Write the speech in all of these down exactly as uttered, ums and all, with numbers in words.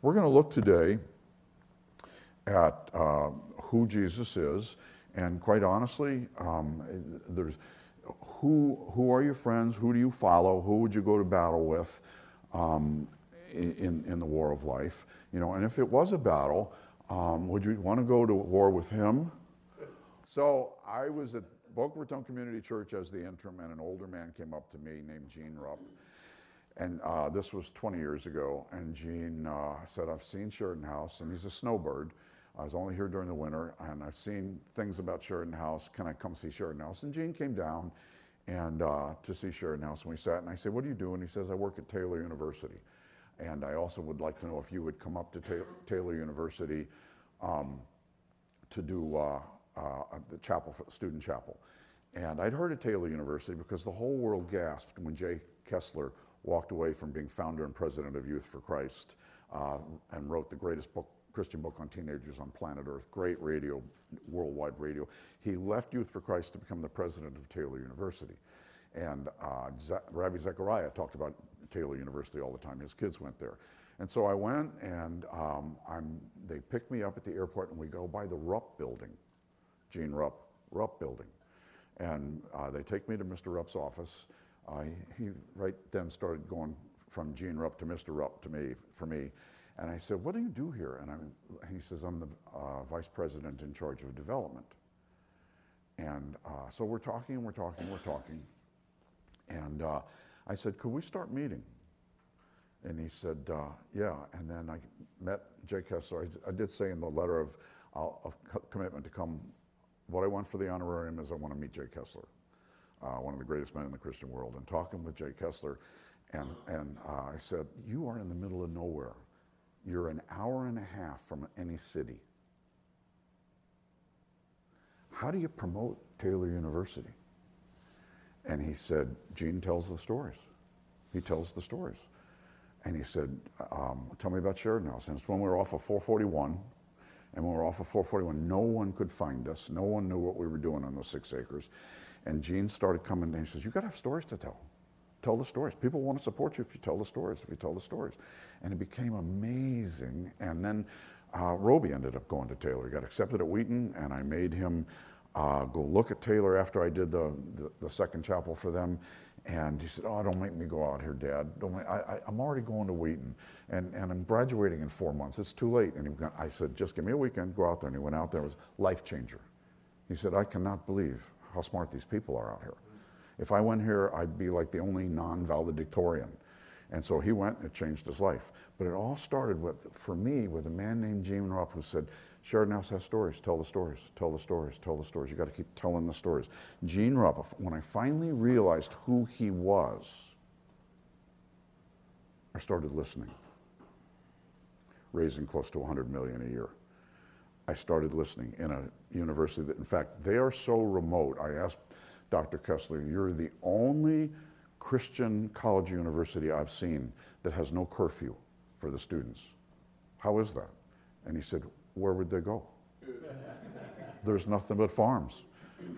We're going to look today at uh, who Jesus is, and quite honestly, um, there's who who are your friends, who do you follow, who would you go to battle with um, in in the war of life, you know? And if it was a battle, um, would you want to go to war with him? So I was at Boca Raton Community Church as the interim, and an older man came up to me named Gene Rupp. And uh, this was twenty years ago, and Gene uh, said, I've seen Sheridan House, and he's a snowbird. I was only here during the winter, and I've seen things about Sheridan House. Can I come see Sheridan House? And Gene came down and uh, to see Sheridan House, and we sat, and I said, what do you do? And he says, I work at Taylor University, and I also would like to know if you would come up to Ta Taylor University um, to do uh, uh, the chapel, student chapel. And I'd heard of Taylor University because the whole world gasped when Jay Kessler walked away from being founder and president of Youth for Christ, uh, and wrote the greatest book, Christian book on teenagers on planet Earth, great radio, worldwide radio. He left Youth for Christ to become the president of Taylor University. And uh, Zach, Ravi Zacharias talked about Taylor University all the time. His kids went there. And so I went, and um, I'm, they picked me up at the airport, and we go by the Rupp building, Gene Rupp, Rupp building. And uh, they take me to Mister Rupp's office. Uh, he right then started going from Gene Rupp to Mister Rupp to me, for me. And I said, what do you do here? And I'm, he says, I'm the uh, vice president in charge of development. And uh, so we're talking and we're talking and we're talking. And uh, I said, could we start meeting? And he said, uh, yeah. And then I met Jay Kessler. I, I did say in the letter of, uh, of commitment to come, what I want for the honorarium is I want to meet Jay Kessler. Uh, one of the greatest men in the Christian world, and talking with Jay Kessler, and, and uh, I said, you are in the middle of nowhere. You're an hour and a half from any city. How do you promote Taylor University? And he said, Gene tells the stories. He tells the stories. And he said, um, tell me about Sheridan House. And it's when we were off of four forty-one, and when we were off of four forty-one, no one could find us. No one knew what we were doing on those six acres. And Gene started coming, and he says, you got to have stories to tell. Tell the stories. People want to support you if you tell the stories, if you tell the stories. And it became amazing. And then uh, Roby ended up going to Taylor. He got accepted at Wheaton, and I made him uh, go look at Taylor after I did the, the, the second chapel for them. And he said, oh, don't make me go out here, Dad. Don't make, I, I, I'm already going to Wheaton, and, and I'm graduating in four months. It's too late. And he got, I said, just give me a weekend, go out there. And he went out there. It was a life changer. He said, I cannot believe how smart these people are out here. If I went here, I'd be like the only non-valedictorian. And so he went, and it changed his life. But it all started with, for me, with a man named Gene Rupp who said, Sheridan House has stories, tell the stories, tell the stories, tell the stories. You gotta keep telling the stories. Gene Rupp, when I finally realized who he was, I started listening, raising close to one hundred million a year. I started listening in a university that, in fact, they are so remote. I asked Doctor Kessler, you're the only Christian college university I've seen that has no curfew for the students. How is that? And he said, where would they go? There's nothing but farms.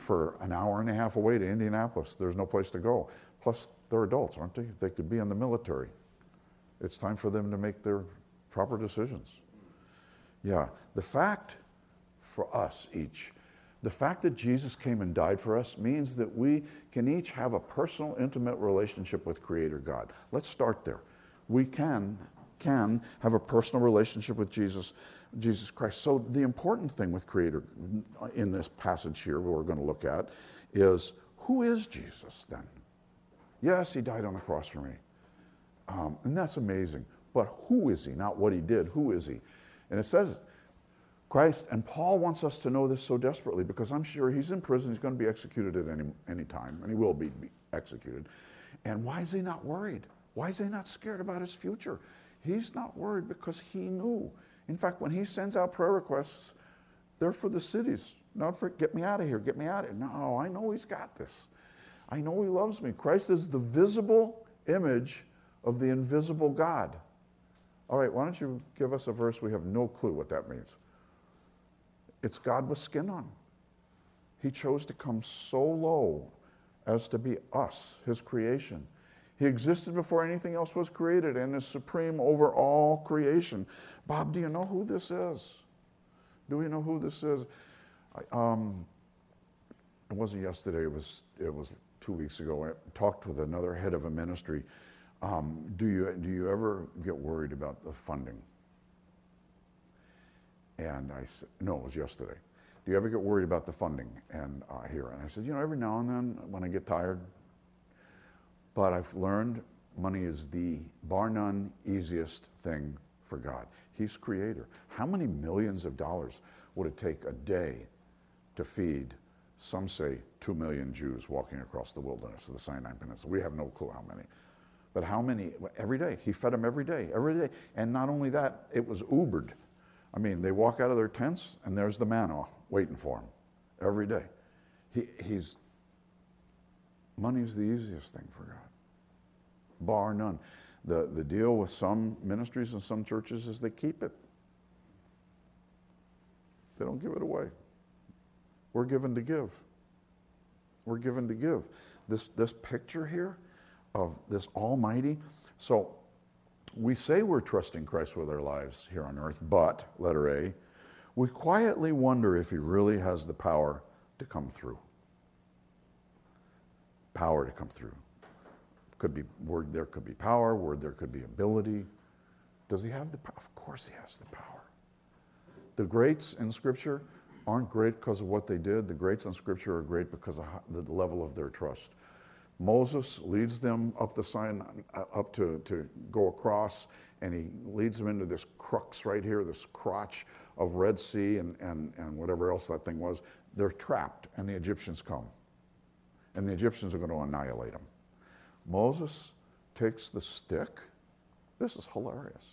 For an hour and a half away to Indianapolis, there's no place to go. Plus, they're adults, aren't they? They could be in the military. It's time for them to make their proper decisions. Yeah, the fact for us each, the fact that Jesus came and died for us means that we can each have a personal, intimate relationship with Creator God. Let's start there. We can, can have a personal relationship with Jesus, Jesus Christ. So the important thing with Creator in this passage here we're going to look at is, who is Jesus then? Yes, he died on the cross for me. Um, and that's amazing. But who is he? Not what he did. Who is he? And it says Christ, and Paul wants us to know this so desperately because I'm sure he's in prison, he's going to be executed at any, any time, and he will be, be executed. And why is he not worried? Why is he not scared about his future? He's not worried because he knew. In fact, when he sends out prayer requests, they're for the cities. Not for, get me out of here, get me out of here. No, I know he's got this. I know he loves me. Christ is the visible image of the invisible God. All right, why don't you give us a verse? We have no clue what that means. It's God with skin on. He chose to come so low as to be us, his creation. He existed before anything else was created and is supreme over all creation. Bob, do you know who this is? Do we know who this is? Um, it wasn't yesterday, it was, it was two weeks ago. I talked with another head of a ministry. Um, do you, do you ever get worried about the funding? And I said, no, it was yesterday. Do you ever get worried about the funding? And uh, here, and I said, you know, every now and then when I get tired, but I've learned money is the bar none easiest thing for God. He's creator. How many millions of dollars would it take a day to feed, some say, two million Jews walking across the wilderness of the Sinai Peninsula? We have no clue how many. But how many? Every day. He fed them every day, every day. And not only that, it was Ubered. I mean, they walk out of their tents, and there's the manna waiting for them every day. He, he's, money's the easiest thing for God, bar none. The, the deal with some ministries and some churches is they keep it. They don't give it away. We're given to give. We're given to give. This, this picture here of this Almighty, so we say we're trusting Christ with our lives here on earth, but, letter A, we quietly wonder if he really has the power to come through. Power to come through. Could be word, there could be power, word, there could be ability. Does he have the power? Of course he has the power. The greats in Scripture aren't great because of what they did. The greats in Scripture are great because of the level of their trust. Moses leads them up the Sinai, up to, to go across, and he leads them into this crux right here, this crotch of Red Sea and, and, and whatever else that thing was. They're trapped, and the Egyptians come. And the Egyptians are going to annihilate them. Moses takes the stick. This is hilarious.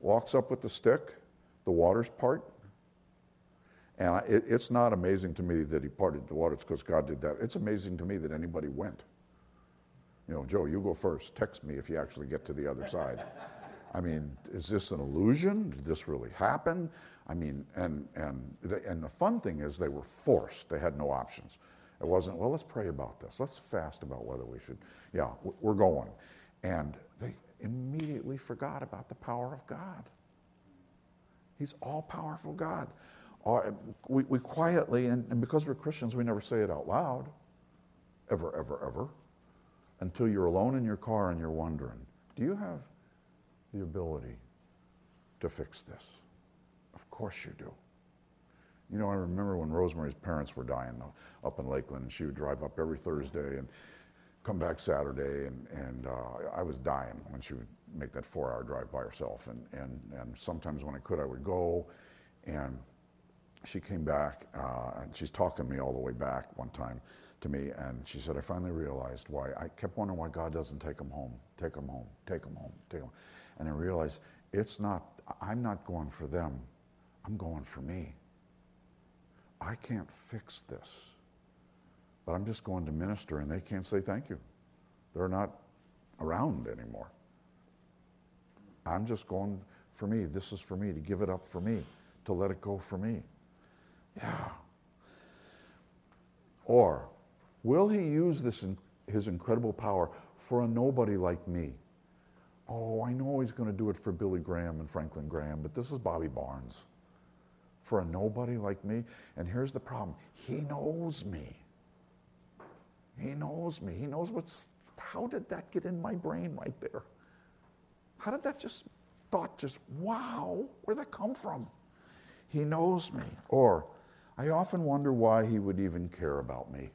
Walks up with the stick. The waters part. And it, it's not amazing to me that he parted the waters because God did that. It's amazing to me that anybody went. You know, Joe, you go first. Text me if you actually get to the other side. I mean, is this an illusion? Did this really happen? I mean, and, and, and the fun thing is they were forced. They had no options. It wasn't, well, let's pray about this. Let's fast about whether we should. Yeah, we're going. And they immediately forgot about the power of God. He's all-powerful God. We, we quietly, and, and because we're Christians, we never say it out loud, ever, ever, ever, until you're alone in your car and you're wondering, do you have the ability to fix this? Of course you do. You know, I remember when Rosemary's parents were dying up in Lakeland, and she would drive up every Thursday and come back Saturday, and, and uh, I was dying when she would make that four-hour drive by herself. And, and, and sometimes when I could, I would go, and she came back, uh, and she's talking to me all the way back one time to me, and she said, I finally realized why, I kept wondering why God doesn't take them home, take them home, take them home, take them home. And I realized it's not, I'm not going for them, I'm going for me. I can't fix this, but I'm just going to minister and they can't say thank you. They're not around anymore. I'm just going for me. This is for me, to give it up for me, to let it go for me. Yeah. Or will he use this in, his incredible power for a nobody like me? Oh, I know he's going to do it for Billy Graham and Franklin Graham, but this is Bobby Barnes. For a nobody like me. And here's the problem. He knows me. He knows me. He knows what's, how did that get in my brain right there? How did that just, thought just, wow, where'd that come from? He knows me. Or, I often wonder why he would even care about me.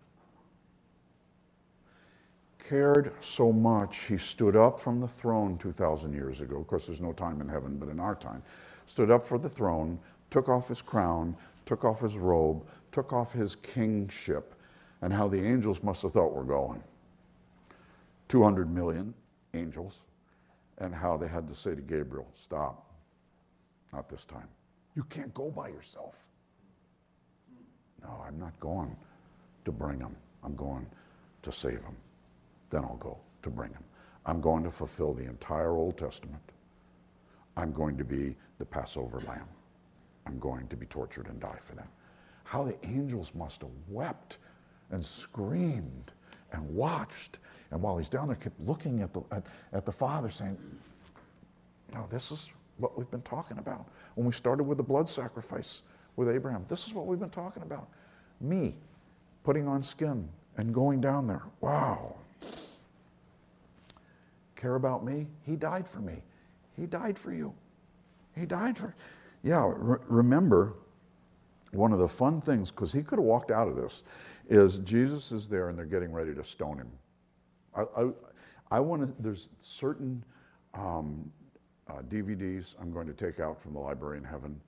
Cared so much, he stood up from the throne two thousand years ago. Of course, there's no time in heaven, but in our time. Stood up for the throne, took off his crown, took off his robe, took off his kingship, and how the angels must have thought we're going. two hundred million angels, and how they had to say to Gabriel, stop, not this time. You can't go by yourself. No, I'm not going to bring him. I'm going to save him. Then I'll go to bring him. I'm going to fulfill the entire Old Testament. I'm going to be the Passover lamb. I'm going to be tortured and die for them. How the angels must have wept and screamed and watched. And while he's down there, kept looking at the, at, at the father saying, no, this is what we've been talking about. When we started with the blood sacrifice with Abraham, this is what we've been talking about. Me putting on skin and going down there. Wow. Care about me? He died for me. He died for you. He died for, yeah, re remember one of the fun things, because he could have walked out of this, is Jesus is there and they're getting ready to stone him. I, I, I want to, there's certain um, uh, D V Ds I'm going to take out from the library in heaven.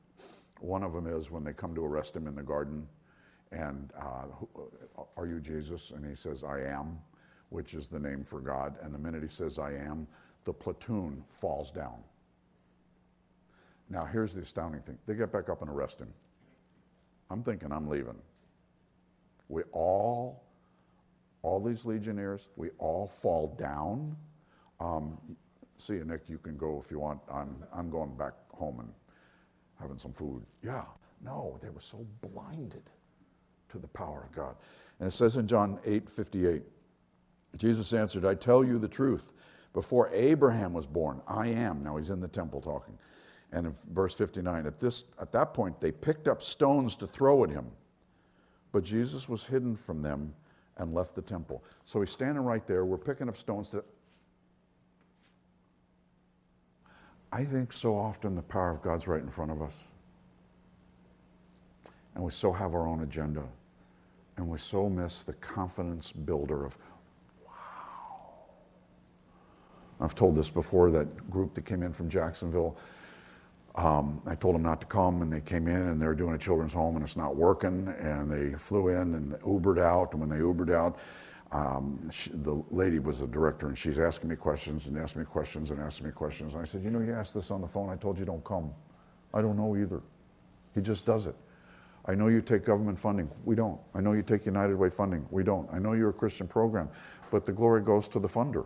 One of them is when they come to arrest him in the garden and uh, are you Jesus? And he says, I am, which is the name for God. And the minute he says, I am, the platoon falls down. Now here's the astounding thing. They get back up and arrest him. I'm thinking I'm leaving. We all, all these legionnaires, we all fall down. Um, see you, Nick, you can go if you want. I'm, I'm going back home and having some food. Yeah, no, they were so blinded to the power of God. And it says in John eight fifty-eight, Jesus answered, I tell you the truth. Before Abraham was born, I am. Now he's in the temple talking. And in verse fifty-nine, at, this, at that point, they picked up stones to throw at him. But Jesus was hidden from them and left the temple. So he's standing right there. We're picking up stones to... I think so often the power of God's right in front of us. And we so have our own agenda. And we so miss the confidence builder of... I've told this before, that group that came in from Jacksonville, um, I told them not to come, and they came in and they were doing a children's home and it's not working, and they flew in and Ubered out, and when they Ubered out, um, she, the lady was a director, and she's asking me questions and asking me questions and asking me questions, and I said, you know, you asked this on the phone, I told you don't come. I don't know either. He just does it. I know you take government funding, we don't. I know you take United Way funding, we don't. I know you're a Christian program, but the glory goes to the funder.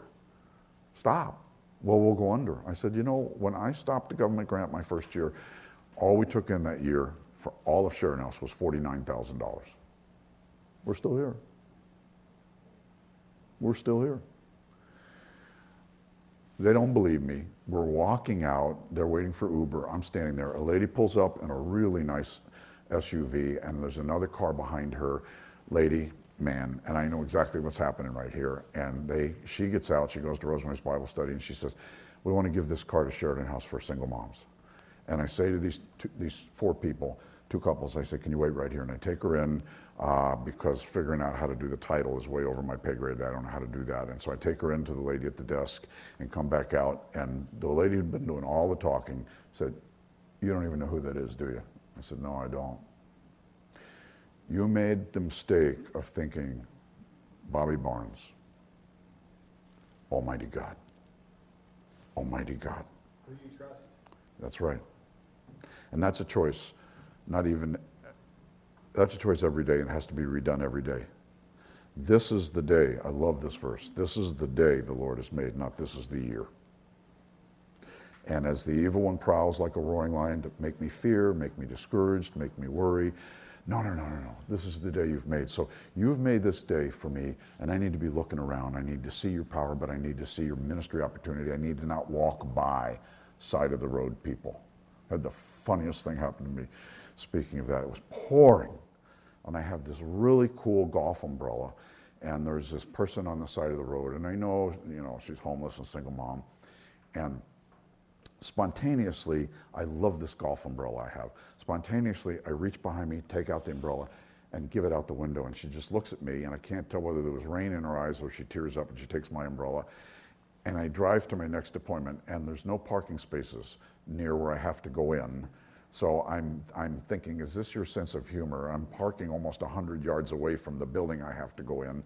Stop. Well, we'll go under. I said, you know, when I stopped a government grant my first year, all we took in that year for all of Sheridan House was forty-nine thousand dollars. We're still here. We're still here. They don't believe me. We're walking out. They're waiting for Uber. I'm standing there. A lady pulls up in a really nice S U V, and there's another car behind her. Lady, man, and I know exactly what's happening right here. And they, she gets out, she goes to Rosemary's Bible study, and she says, we want to give this car to Sheridan House for single moms. And I say to these, two, these four people, two couples, I say, can you wait right here? And I take her in, uh, because figuring out how to do the title is way over my pay grade. I don't know how to do that. And so I take her in to the lady at the desk and come back out, and the lady who'd been doing all the talking said, you don't even know who that is, do you? I said, no, I don't. You made the mistake of thinking Bobby Barnes, Almighty God, Almighty God. Who do you trust? That's right. And that's a choice, not even, that's a choice every day, and it has to be redone every day. This is the day, I love this verse, this is the day the Lord has made, not this is the year. And as the evil one prowls like a roaring lion to make me fear, make me discouraged, make me worry, no, no, no, no, no, this is the day you've made. So you've made this day for me, and I need to be looking around. I need to see your power, but I need to see your ministry opportunity. I need to not walk by side of the road people. I had the funniest thing happen to me. Speaking of that, it was pouring, and I have this really cool golf umbrella, and there's this person on the side of the road, and I know, you know, she's homeless and single mom, and spontaneously, I love this golf umbrella I have. Spontaneously, I reach behind me, take out the umbrella, and give it out the window. And she just looks at me, and I can't tell whether there was rain in her eyes or she tears up and she takes my umbrella. And I drive to my next appointment, and there's no parking spaces near where I have to go in. So I'm, I'm thinking, is this your sense of humor? I'm parking almost a hundred yards away from the building I have to go in,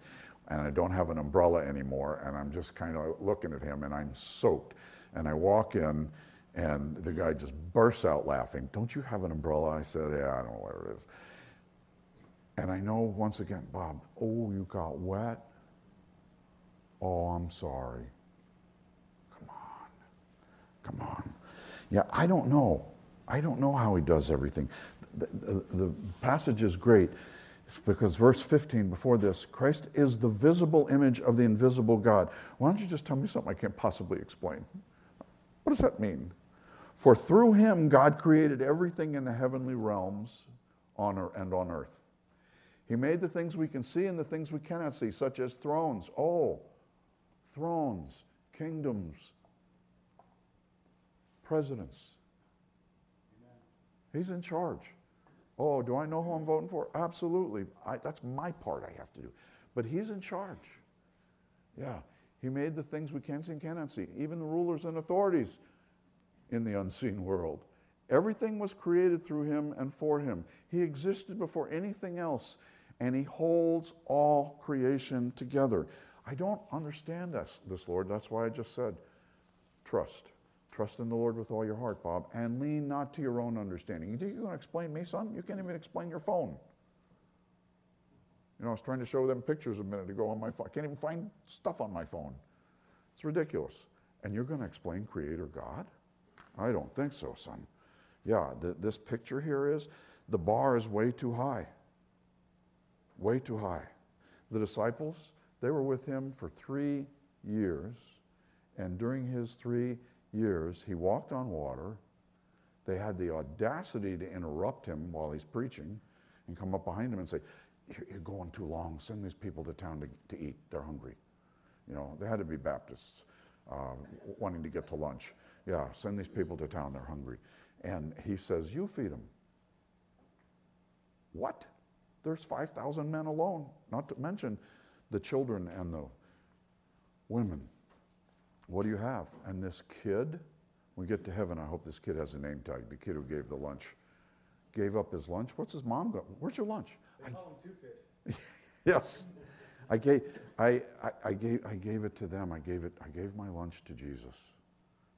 and I don't have an umbrella anymore, and I'm just kind of looking at him, and I'm soaked. And I walk in, and the guy just bursts out laughing. Don't you have an umbrella? I said, yeah, I don't know where it is. And I know once again, Bob, oh, you got wet? Oh, I'm sorry. Come on. Come on. Yeah, I don't know. I don't know how he does everything. The, the, the passage is great. It's because verse fifteen before this, Christ is the visible image of the invisible God. Why don't you just tell me something I can't possibly explain? What does that mean? For through him, God created everything in the heavenly realms on earth and on earth. He made the things we can see and the things we cannot see, such as thrones. Oh, thrones, kingdoms, presidents. He's in charge. Oh, do I know who I'm voting for? Absolutely. I, that's my part I have to do. But he's in charge. Yeah. He made the things we can see and cannot see, even the rulers and authorities in the unseen world. Everything was created through him and for him. He existed before anything else, and he holds all creation together. I don't understand this, this Lord. That's why I just said, trust. Trust in the Lord with all your heart, Bob, and lean not to your own understanding. You think you're going to explain me, son? You can't even explain your phone. You know, I was trying to show them pictures a minute ago on my phone. I can't even find stuff on my phone. It's ridiculous. And you're going to explain Creator God? I don't think so, son. Yeah, the, this picture here is, the bar is way too high. Way too high. The disciples, they were with him for three years. And during his three years, he walked on water. They had the audacity to interrupt him while he's preaching and come up behind him and say, you're going too long. Send these people to town to, to eat. They're hungry. You know, they had to be Baptists uh, wanting to get to lunch. Yeah, send these people to town. They're hungry. And he says, you feed them. What? There's five thousand men alone, not to mention the children and the women. What do you have? And this kid, when we get to heaven, I hope this kid has a name tag, the kid who gave the lunch, gave up his lunch. What's his mom got? Where's your lunch? They I, call him Two Fish. Yes. I gave, I, I, I, gave, I gave it to them. I gave, it, I gave my lunch to Jesus.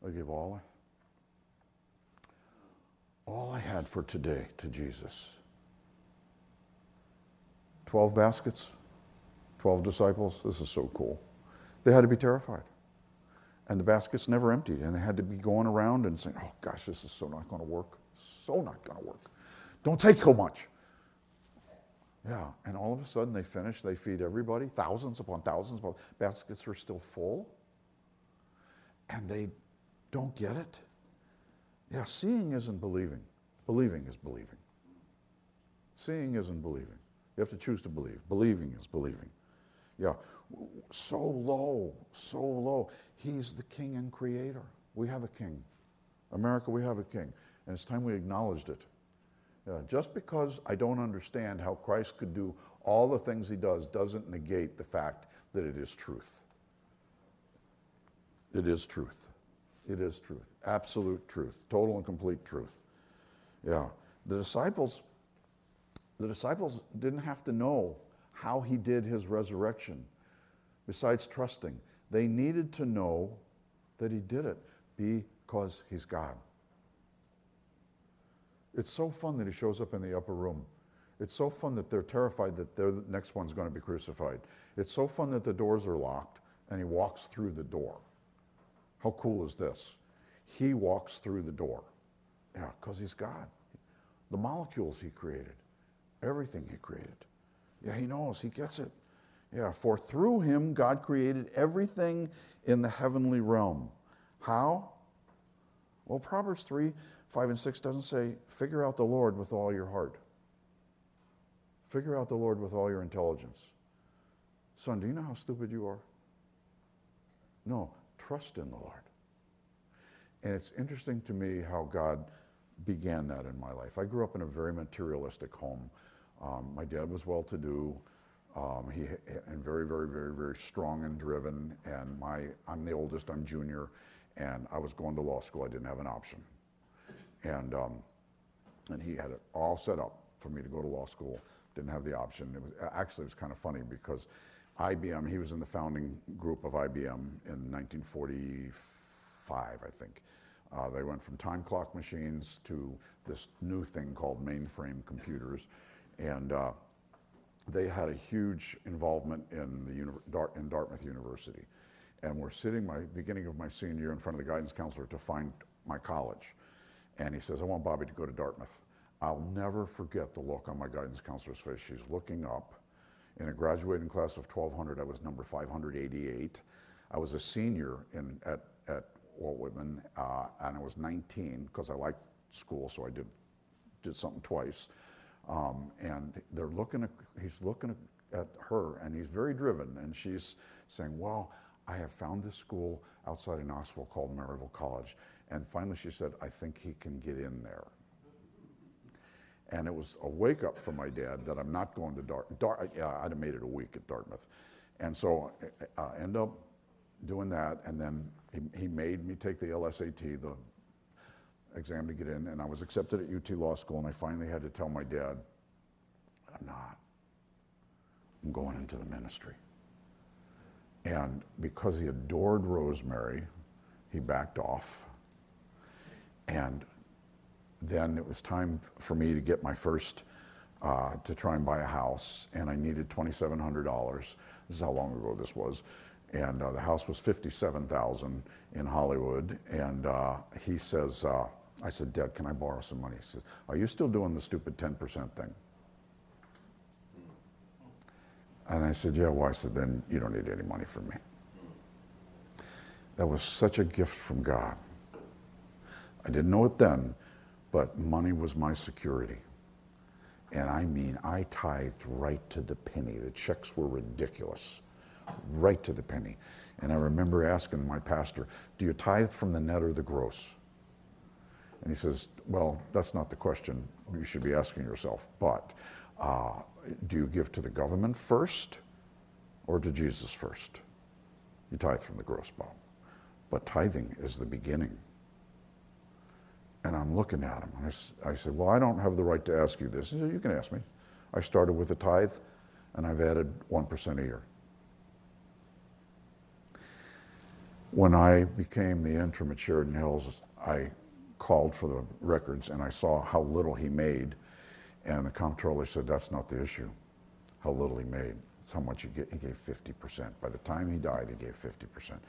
I gave all I All I had for today to Jesus. Twelve baskets, twelve disciples. This is so cool. They had to be terrified. And the baskets never emptied. And they had to be going around and saying, oh gosh, this is so not going to work. So not going to work. Don't take so much. Yeah. And all of a sudden they finish. They feed everybody. Thousands upon thousands. Upon, baskets are still full. And they don't get it. Yeah, seeing isn't believing. Believing is believing. Seeing isn't believing. You have to choose to believe. Believing is believing. Yeah, so low, so low. He's the King and Creator. We have a King. America, we have a King. And it's time we acknowledged it. Yeah, just because I don't understand how Christ could do all the things he does doesn't negate the fact that it is truth. It is truth. It is truth, absolute truth, total and complete truth. Yeah, the disciples, the disciples didn't have to know how he did his resurrection, besides trusting. They needed to know that he did it because he's God. It's so fun that he shows up in the upper room. It's so fun that they're terrified that they're the next one's going to be crucified. It's so fun that the doors are locked and he walks through the door. How cool is this? He walks through the door. Yeah, because he's God. The molecules he created. Everything he created. Yeah, he knows. He gets it. Yeah, for through him, God created everything in the heavenly realm. How? Well, Proverbs three, five, and six doesn't say, figure out the Lord with all your heart. Figure out the Lord with all your intelligence. Son, do you know how stupid you are? No. Trust in the Lord. And it's interesting to me how God began that in my life. I grew up in a very materialistic home. Um, my dad was well-to-do. Um, he and very, very, very, very strong and driven. And my, I'm the oldest. I'm junior, and I was going to law school. I didn't have an option, and um, and he had it all set up for me to go to law school. Didn't have the option. It was actually it was kind of funny because I B M, he was in the founding group of I B M in nineteen forty-five, I think. Uh, they went from time clock machines to this new thing called mainframe computers. And uh, they had a huge involvement in, the Dart in Dartmouth University. And we're sitting, my beginning of my senior year, in front of the guidance counselor to find my college. And he says, I want Bobby to go to Dartmouth. I'll never forget the look on my guidance counselor's face. She's looking up. In a graduating class of twelve hundred, I was number five hundred eighty-eight. I was a senior in, at, at Walt Whitman, uh, and I was nineteen because I liked school, so I did, did something twice. Um, and they're looking at, he's looking at her, and he's very driven, and she's saying, well, I have found this school outside of Knoxville called Maryville College. And finally she said, I think he can get in there. And it was a wake up for my dad that I'm not going to Dartmouth. Dart, yeah, I'd have made it a week at Dartmouth. And so I, I end up doing that, and then he, he made me take the L S A T, the exam to get in, and I was accepted at U T Law School, and I finally had to tell my dad, I'm not, I'm going into the ministry. And because he adored Rosemary, he backed off. And then it was time for me to get my first, uh, to try and buy a house, and I needed twenty-seven hundred dollars. This is how long ago this was. And uh, the house was fifty-seven thousand dollars in Hollywood. And uh, he says, uh, I said, Dad, can I borrow some money? He says, are you still doing the stupid ten percent thing? And I said, yeah, well, I said, then you don't need any money from me. That was such a gift from God. I didn't know it then, but money was my security. And I mean, I tithed right to the penny. The checks were ridiculous, right to the penny. And I remember asking my pastor, do you tithe from the net or the gross? And he says, well, that's not the question you should be asking yourself, but uh, do you give to the government first or to Jesus first? You tithe from the gross, Bob. But tithing is the beginning. And I'm looking at him, and I, I said, well, I don't have the right to ask you this. He said, you can ask me. I started with a tithe, and I've added one percent a year. When I became the interim at Sheridan Hills, I called for the records, and I saw how little he made. And the comptroller said, that's not the issue, how little he made. It's how much he, get, he gave fifty percent. By the time he died, he gave fifty percent.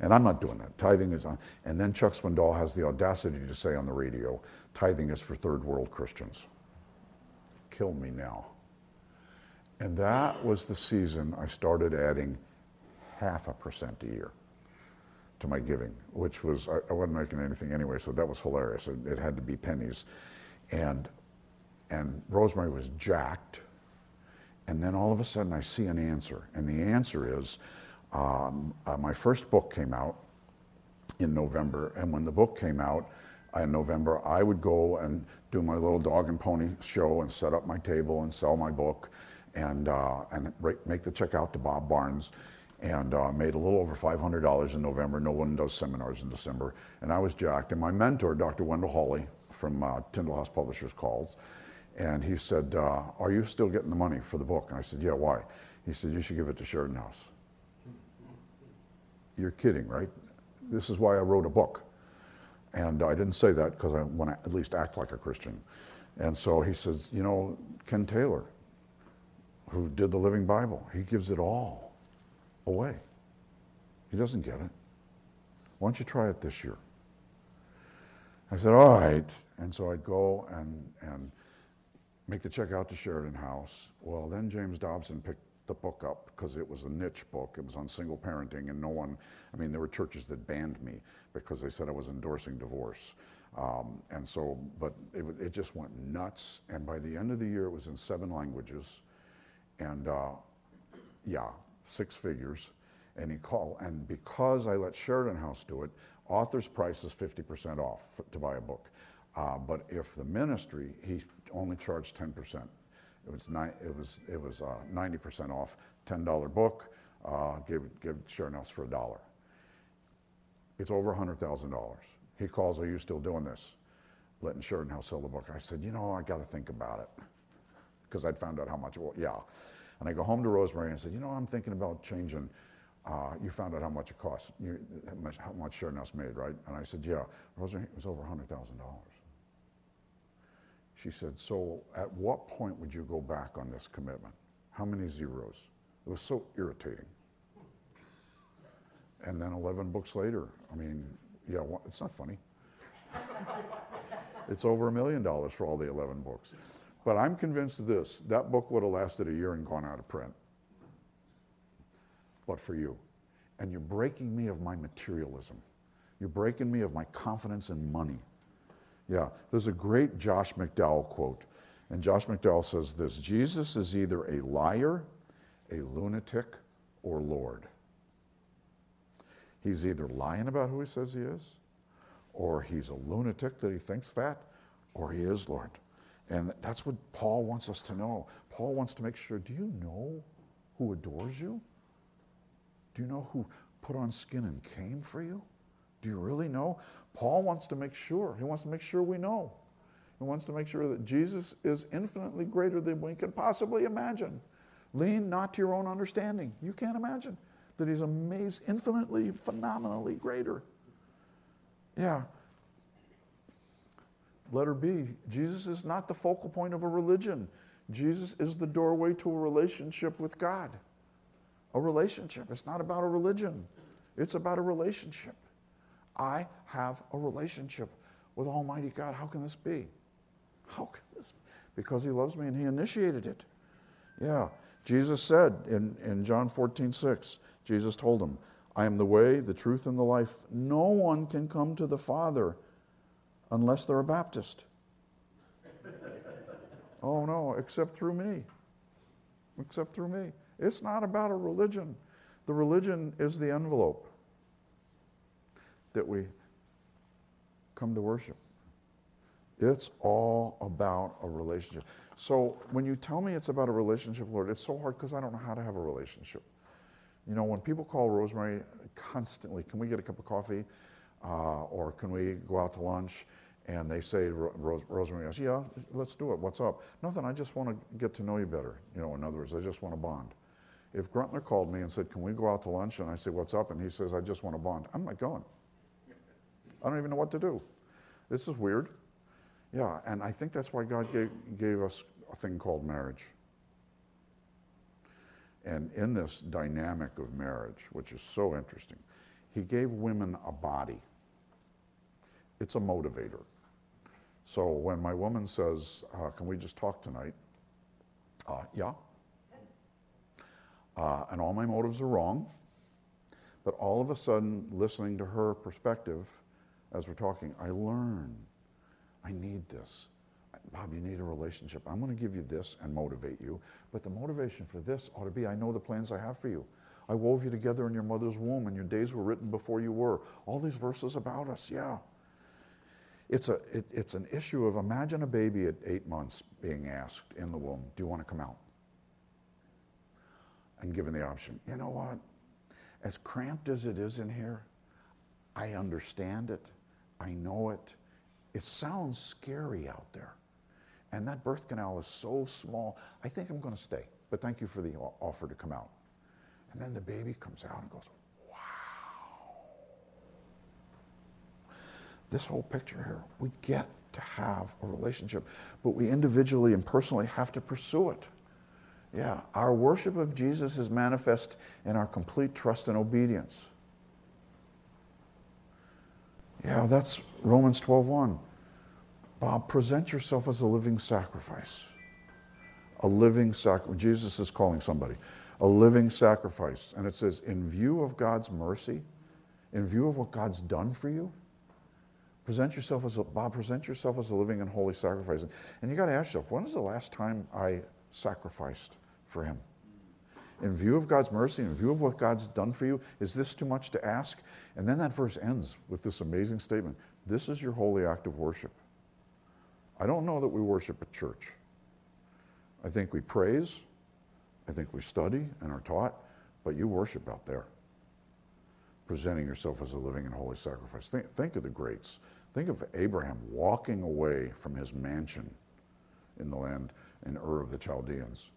And I'm not doing that. Tithing is on. And then Chuck Swindoll has the audacity to say on the radio, tithing is for third world Christians. Kill me now. And that was the season I started adding half a percent a year to my giving, which was, I, I wasn't making anything anyway, so that was hilarious. It, it had to be pennies. And and Rosemary was jacked. And then all of a sudden I see an answer. And the answer is, um, uh, my first book came out in November. And when the book came out in November, I would go and do my little dog and pony show and set up my table and sell my book and, uh, and make the check out to Bob Barnes. And uh, made a little over five hundred dollars in November. No one does seminars in December. And I was jacked. And my mentor, Doctor Wendell Hawley from uh, Tyndale House Publishers, calls. And he said, uh, are you still getting the money for the book? And I said, yeah, why? He said, you should give it to Sheridan House. You're kidding, right? This is why I wrote a book. And I didn't say that because I want to at least act like a Christian. And so he says, you know, Ken Taylor, who did the Living Bible, he gives it all away. He doesn't get it. Why don't you try it this year? I said, all right. And so I'd go and, and make the check out to Sheridan House. Well, then James Dobson picked the book up because it was a niche book. It was on single parenting, and no one, I mean, there were churches that banned me because they said I was endorsing divorce. Um, and so, but it, it just went nuts. And by the end of the year, it was in seven languages. And uh, yeah. six figures, and he called. And because I let Sheridan House do it, author's price is fifty percent off for, to buy a book. Uh, but if the ministry, he only charged ten percent. It was ni- it was it was uh, ninety percent off, ten dollar book. Uh, give give Sheridan House for a dollar. It's over one hundred thousand dollars. He calls, are you still doing this? Letting Sheridan House sell the book. I said, you know, I got to think about it because I'd found out how much. Well, yeah. And I go home to Rosemary and said, you know, I'm thinking about changing. Uh, you found out how much it cost, you, how much, how much Sheridan House made, right? And I said, yeah. Rosemary, it was over one hundred thousand dollars. She said, so at what point would you go back on this commitment? How many zeros? It was so irritating. And then eleven books later, I mean, yeah, it's not funny. It's over a million dollars for all the eleven books. But I'm convinced of this, that book would have lasted a year and gone out of print. But for you. And you're breaking me of my materialism. You're breaking me of my confidence in money. Yeah, there's a great Josh McDowell quote. And Josh McDowell says this, Jesus is either a liar, a lunatic, or Lord. He's either lying about who he says he is, or he's a lunatic that he thinks that, or he is Lord. And that's what Paul wants us to know. Paul wants to make sure, do you know who adores you? Do you know who put on skin and came for you? Do you really know? Paul wants to make sure. He wants to make sure we know. He wants to make sure that Jesus is infinitely greater than we can possibly imagine. Lean not to your own understanding. You can't imagine that he's amazed, infinitely, phenomenally greater. Yeah. Letter B, Jesus is not the focal point of a religion. Jesus is the doorway to a relationship with God. A relationship. It's not about a religion. It's about a relationship. I have a relationship with Almighty God. How can this be? How can this be? Because he loves me and he initiated it. Yeah. Jesus said in, in John fourteen six, Jesus told him, I am the way, the truth, and the life. No one can come to the Father unless they're a Baptist. Oh, no, except through me. Except through me. It's not about a religion. The religion is the envelope that we come to worship. It's all about a relationship. So when you tell me it's about a relationship, Lord, it's so hard because I don't know how to have a relationship. You know, when people call Rosemary constantly, can we get a cup of coffee? Uh, or can we go out to lunch? And they say, Ros Rosemary goes, yeah, let's do it. What's up? Nothing, I just want to get to know you better. You know, in other words, I just want to bond. If Gruntler called me and said, can we go out to lunch? And I say, what's up? And he says, I just want to bond. I'm not going. I don't even know what to do. This is weird. Yeah, and I think that's why God gave, gave us a thing called marriage. And in this dynamic of marriage, which is so interesting, he gave women a body. It's a motivator. So when my woman says, uh, can we just talk tonight? Uh, yeah. Uh, and all my motives are wrong. But all of a sudden, listening to her perspective as we're talking, I learn. I need this. Bob, you need a relationship. I'm going to give you this and motivate you. But the motivation for this ought to be, I know the plans I have for you. I wove you together in your mother's womb, and your days were written before you were. All these verses about us, yeah. It's, a, it, it's an issue of imagine a baby at eight months being asked in the womb, do you want to come out? And given the option, you know what? As cramped as it is in here, I understand it. I know it. It sounds scary out there. And that birth canal is so small. I think I'm going to stay, but thank you for the offer to come out. And then the baby comes out and goes, wow. This whole picture here, we get to have a relationship, but we individually and personally have to pursue it. Yeah, our worship of Jesus is manifest in our complete trust and obedience. Yeah, that's Romans twelve one. Bob, present yourself as a living sacrifice. A living sacrifice. Jesus is calling somebody. A living sacrifice. And it says, in view of God's mercy, in view of what God's done for you, present yourself as a, Bob, present yourself as a living and holy sacrifice. And you got to ask yourself, when was the last time I sacrificed for him? In view of God's mercy, in view of what God's done for you, is this too much to ask? And then that verse ends with this amazing statement. This is your holy act of worship. I don't know that we worship at church. I think we praise, I think we study and are taught, but you worship out there, presenting yourself as a living and holy sacrifice. Think, think of the greats. Think of Abraham walking away from his mansion in the land in Ur of the Chaldeans.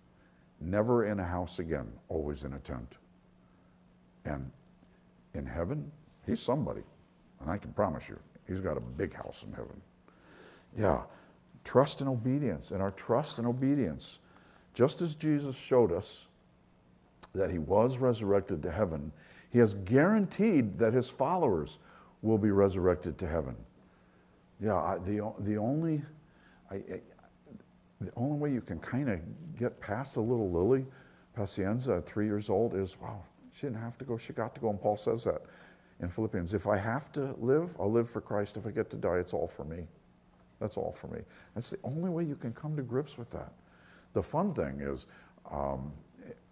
Never in a house again, always in a tent. And in heaven, he's somebody. And I can promise you, he's got a big house in heaven. Yeah, trust and obedience. And our trust and obedience, just as Jesus showed us that he was resurrected to heaven, he has guaranteed that his followers will be resurrected to heaven. Yeah, I, the the only, I, I, the only way you can kind of get past the little Lily Pacienza at three years old is, wow, she didn't have to go, she got to go. And Paul says that in Philippians. If I have to live, I'll live for Christ. If I get to die, it's all for me. That's all for me. That's the only way you can come to grips with that. The fun thing is, um,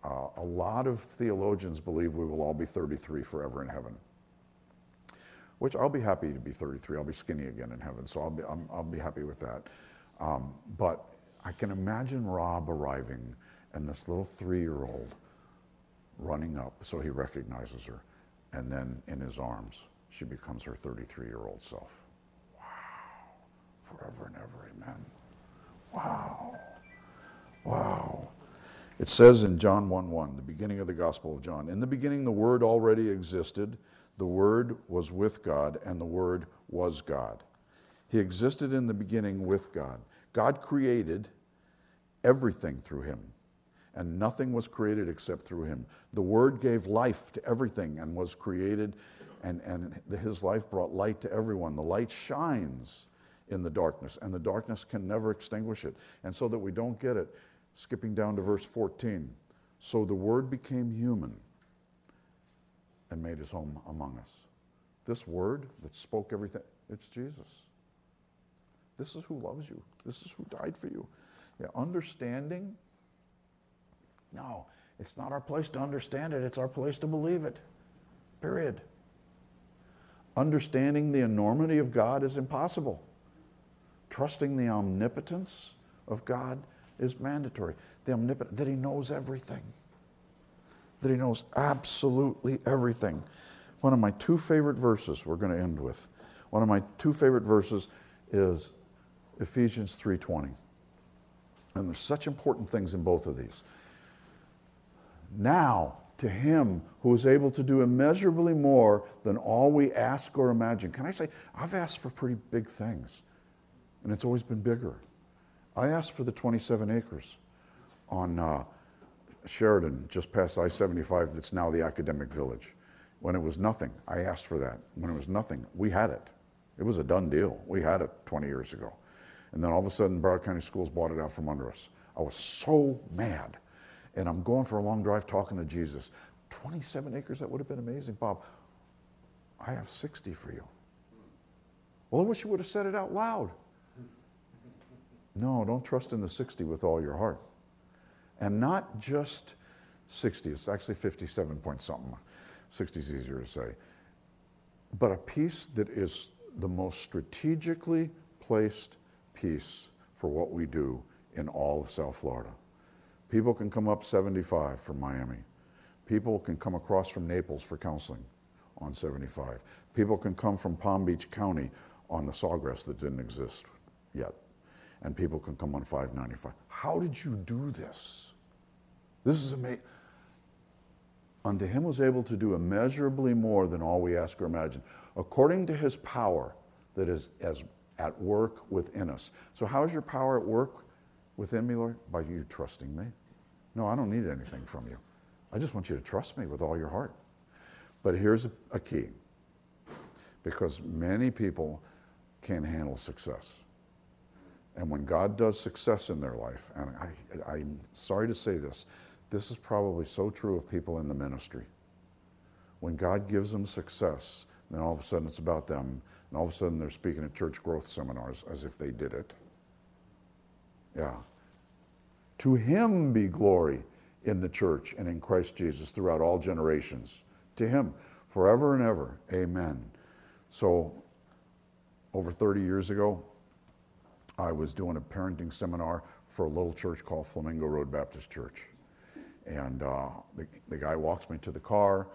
uh, a lot of theologians believe we will all be thirty-three forever in heaven. Which I'll be happy to be thirty-three. I'll be skinny again in heaven, so I'll be, I'm, I'll be happy with that. Um, but I can imagine Rob arriving and this little three-year-old running up so he recognizes her, and then in his arms, she becomes her thirty-three-year-old self. Wow, forever and ever, amen. Wow, wow. It says in John one one, the beginning of the Gospel of John, in the beginning the Word already existed. The Word was with God, and the Word was God. He existed in the beginning with God. God created everything through him, and nothing was created except through him. The Word gave life to everything and was created, and, and his life brought light to everyone. The light shines in the darkness, and the darkness can never extinguish it. And so that we don't get it, skipping down to verse fourteen, so the Word became human and made his home among us. This Word that spoke everything, it's Jesus. This is who loves you. This is who died for you. Yeah, understanding, no, it's not our place to understand it. It's our place to believe it, period. Understanding the enormity of God is impossible. Trusting the omnipotence of God is mandatory. The omnipotent, that he knows everything. That he knows absolutely everything. One of my two favorite verses we're going to end with. One of my two favorite verses is Ephesians three twenty. And there's such important things in both of these. Now to him who is able to do immeasurably more than all we ask or imagine. Can I say, I've asked for pretty big things, and it's always been bigger. I asked for the twenty-seven acres on uh, Sheridan, just past I seventy-five, that's now the academic village. When it was nothing, I asked for that. When it was nothing, we had it. It was a done deal. We had it twenty years ago. And then all of a sudden, Broward County Schools bought it out from under us. I was so mad. And I'm going for a long drive talking to Jesus. twenty-seven acres, that would have been amazing. Bob, I have sixty for you. Well, I wish you would have said it out loud. No, don't trust in the sixty with all your heart. And not just sixty, it's actually fifty-seven point something. sixty is easier to say. But a piece that is the most strategically placed piece for what we do in all of South Florida. People can come up seventy-five from Miami. People can come across from Naples for counseling on seventy-five. People can come from Palm Beach County on the sawgrass that didn't exist yet. And people can come on five ninety-five. How did you do this? This is amazing. Unto him was able to do immeasurably more than all we ask or imagine, according to his power that is as at work within us. So how is your power at work within me, Lord? By you trusting me. No, I don't need anything from you. I just want you to trust me with all your heart. But here's a, a key, because many people can't handle success. And when God does success in their life, and I, I'm sorry to say this, this is probably so true of people in the ministry. When God gives them success, then all of a sudden it's about them, and all of a sudden they're speaking at church growth seminars as if they did it. Yeah. To him be glory in the church and in Christ Jesus throughout all generations. To him, forever and ever, amen. So, over thirty years ago, I was doing a parenting seminar for a little church called Flamingo Road Baptist Church. And uh, the, the guy walks me to the car,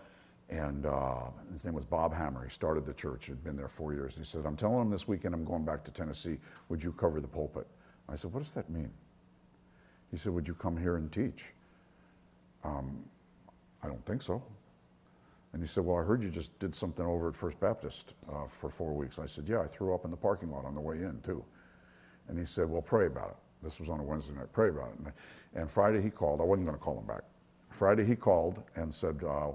and uh, his name was Bob Hammer. He started the church, had been there four years. He said, I'm telling him this weekend I'm going back to Tennessee. Would you cover the pulpit? I said, what does that mean? He said, would you come here and teach? Um, I don't think so. And he said, well, I heard you just did something over at First Baptist uh, for four weeks. I said, yeah, I threw up in the parking lot on the way in, too. And he said, well, pray about it. This was on a Wednesday night, pray about it. And Friday he called. I wasn't going to call him back. Friday he called and said, uh,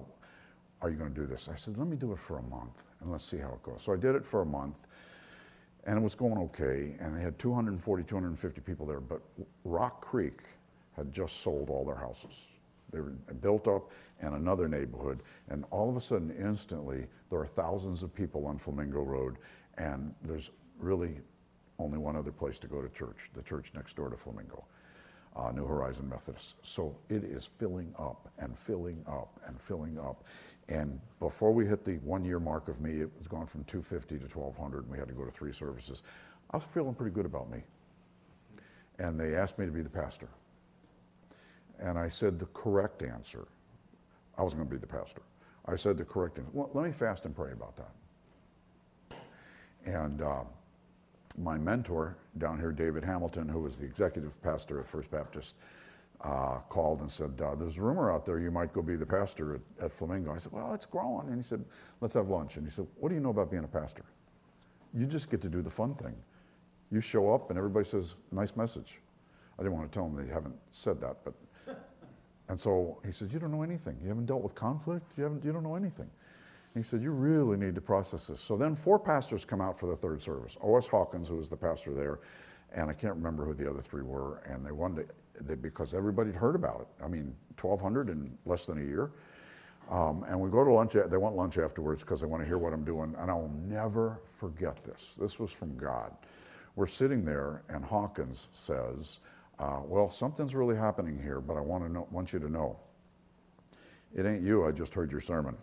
are you going to do this? I said, let me do it for a month, and let's see how it goes. So I did it for a month, and it was going okay, and they had two hundred forty, two hundred fifty people there, but Rock Creek had just sold all their houses. They were built up in another neighborhood, and all of a sudden, instantly, there are thousands of people on Flamingo Road, and there's really only one other place to go to church, the church next door to Flamingo, uh, New Horizon Methodist. So it is filling up and filling up and filling up. And before we hit the one-year mark of me, it was gone from two fifty to twelve hundred, and we had to go to three services. I was feeling pretty good about me. And they asked me to be the pastor. And I said the correct answer. I wasn't going to be the pastor. I said the correct answer. Well, let me fast and pray about that. And uh, my mentor down here, David Hamilton, who was the executive pastor at First Baptist, Uh, called and said, uh, there's a rumor out there you might go be the pastor at, at Flamingo. I said, well, it's growing. And he said, let's have lunch. And he said, what do you know about being a pastor? You just get to do the fun thing. You show up and everybody says, nice message. I didn't want to tell him they haven't said that, but. And so he said, you don't know anything. You haven't dealt with conflict. You haven't, you don't know anything. And he said, you really need to process this. So then four pastors come out for the third service. O S Hawkins, who was the pastor there, and I can't remember who the other three were, and they wanted to, They, because everybody'd heard about it. I mean, twelve hundred in less than a year. Um, and we go to lunch, they want lunch afterwards because they want to hear what I'm doing, and I'll never forget this. This was from God. We're sitting there, and Hawkins says, uh, well, something's really happening here, but I want to know, want you to know. It ain't you, I just heard your sermon.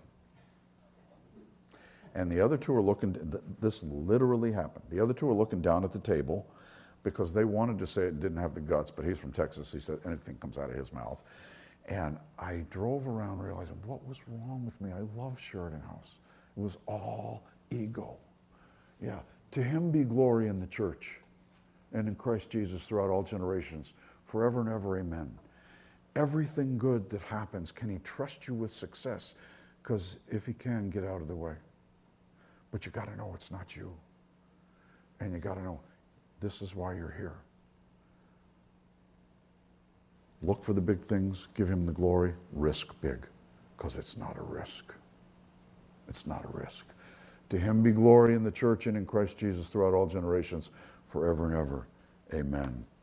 And the other two are looking, th this literally happened. The other two are looking down at the table, because they wanted to say it, didn't have the guts, but he's from Texas. He said anything comes out of his mouth. And I drove around realizing what was wrong with me. I love Sheridan House. It was all ego. Yeah, to him be glory in the church and in Christ Jesus throughout all generations, forever and ever, amen. Everything good that happens, can he trust you with success? Because if he can, get out of the way. But you gotta know it's not you. And you gotta know, this is why you're here. Look for the big things, give him the glory, risk big, because it's not a risk. It's not a risk. To him be glory in the church and in Christ Jesus throughout all generations, forever and ever, amen.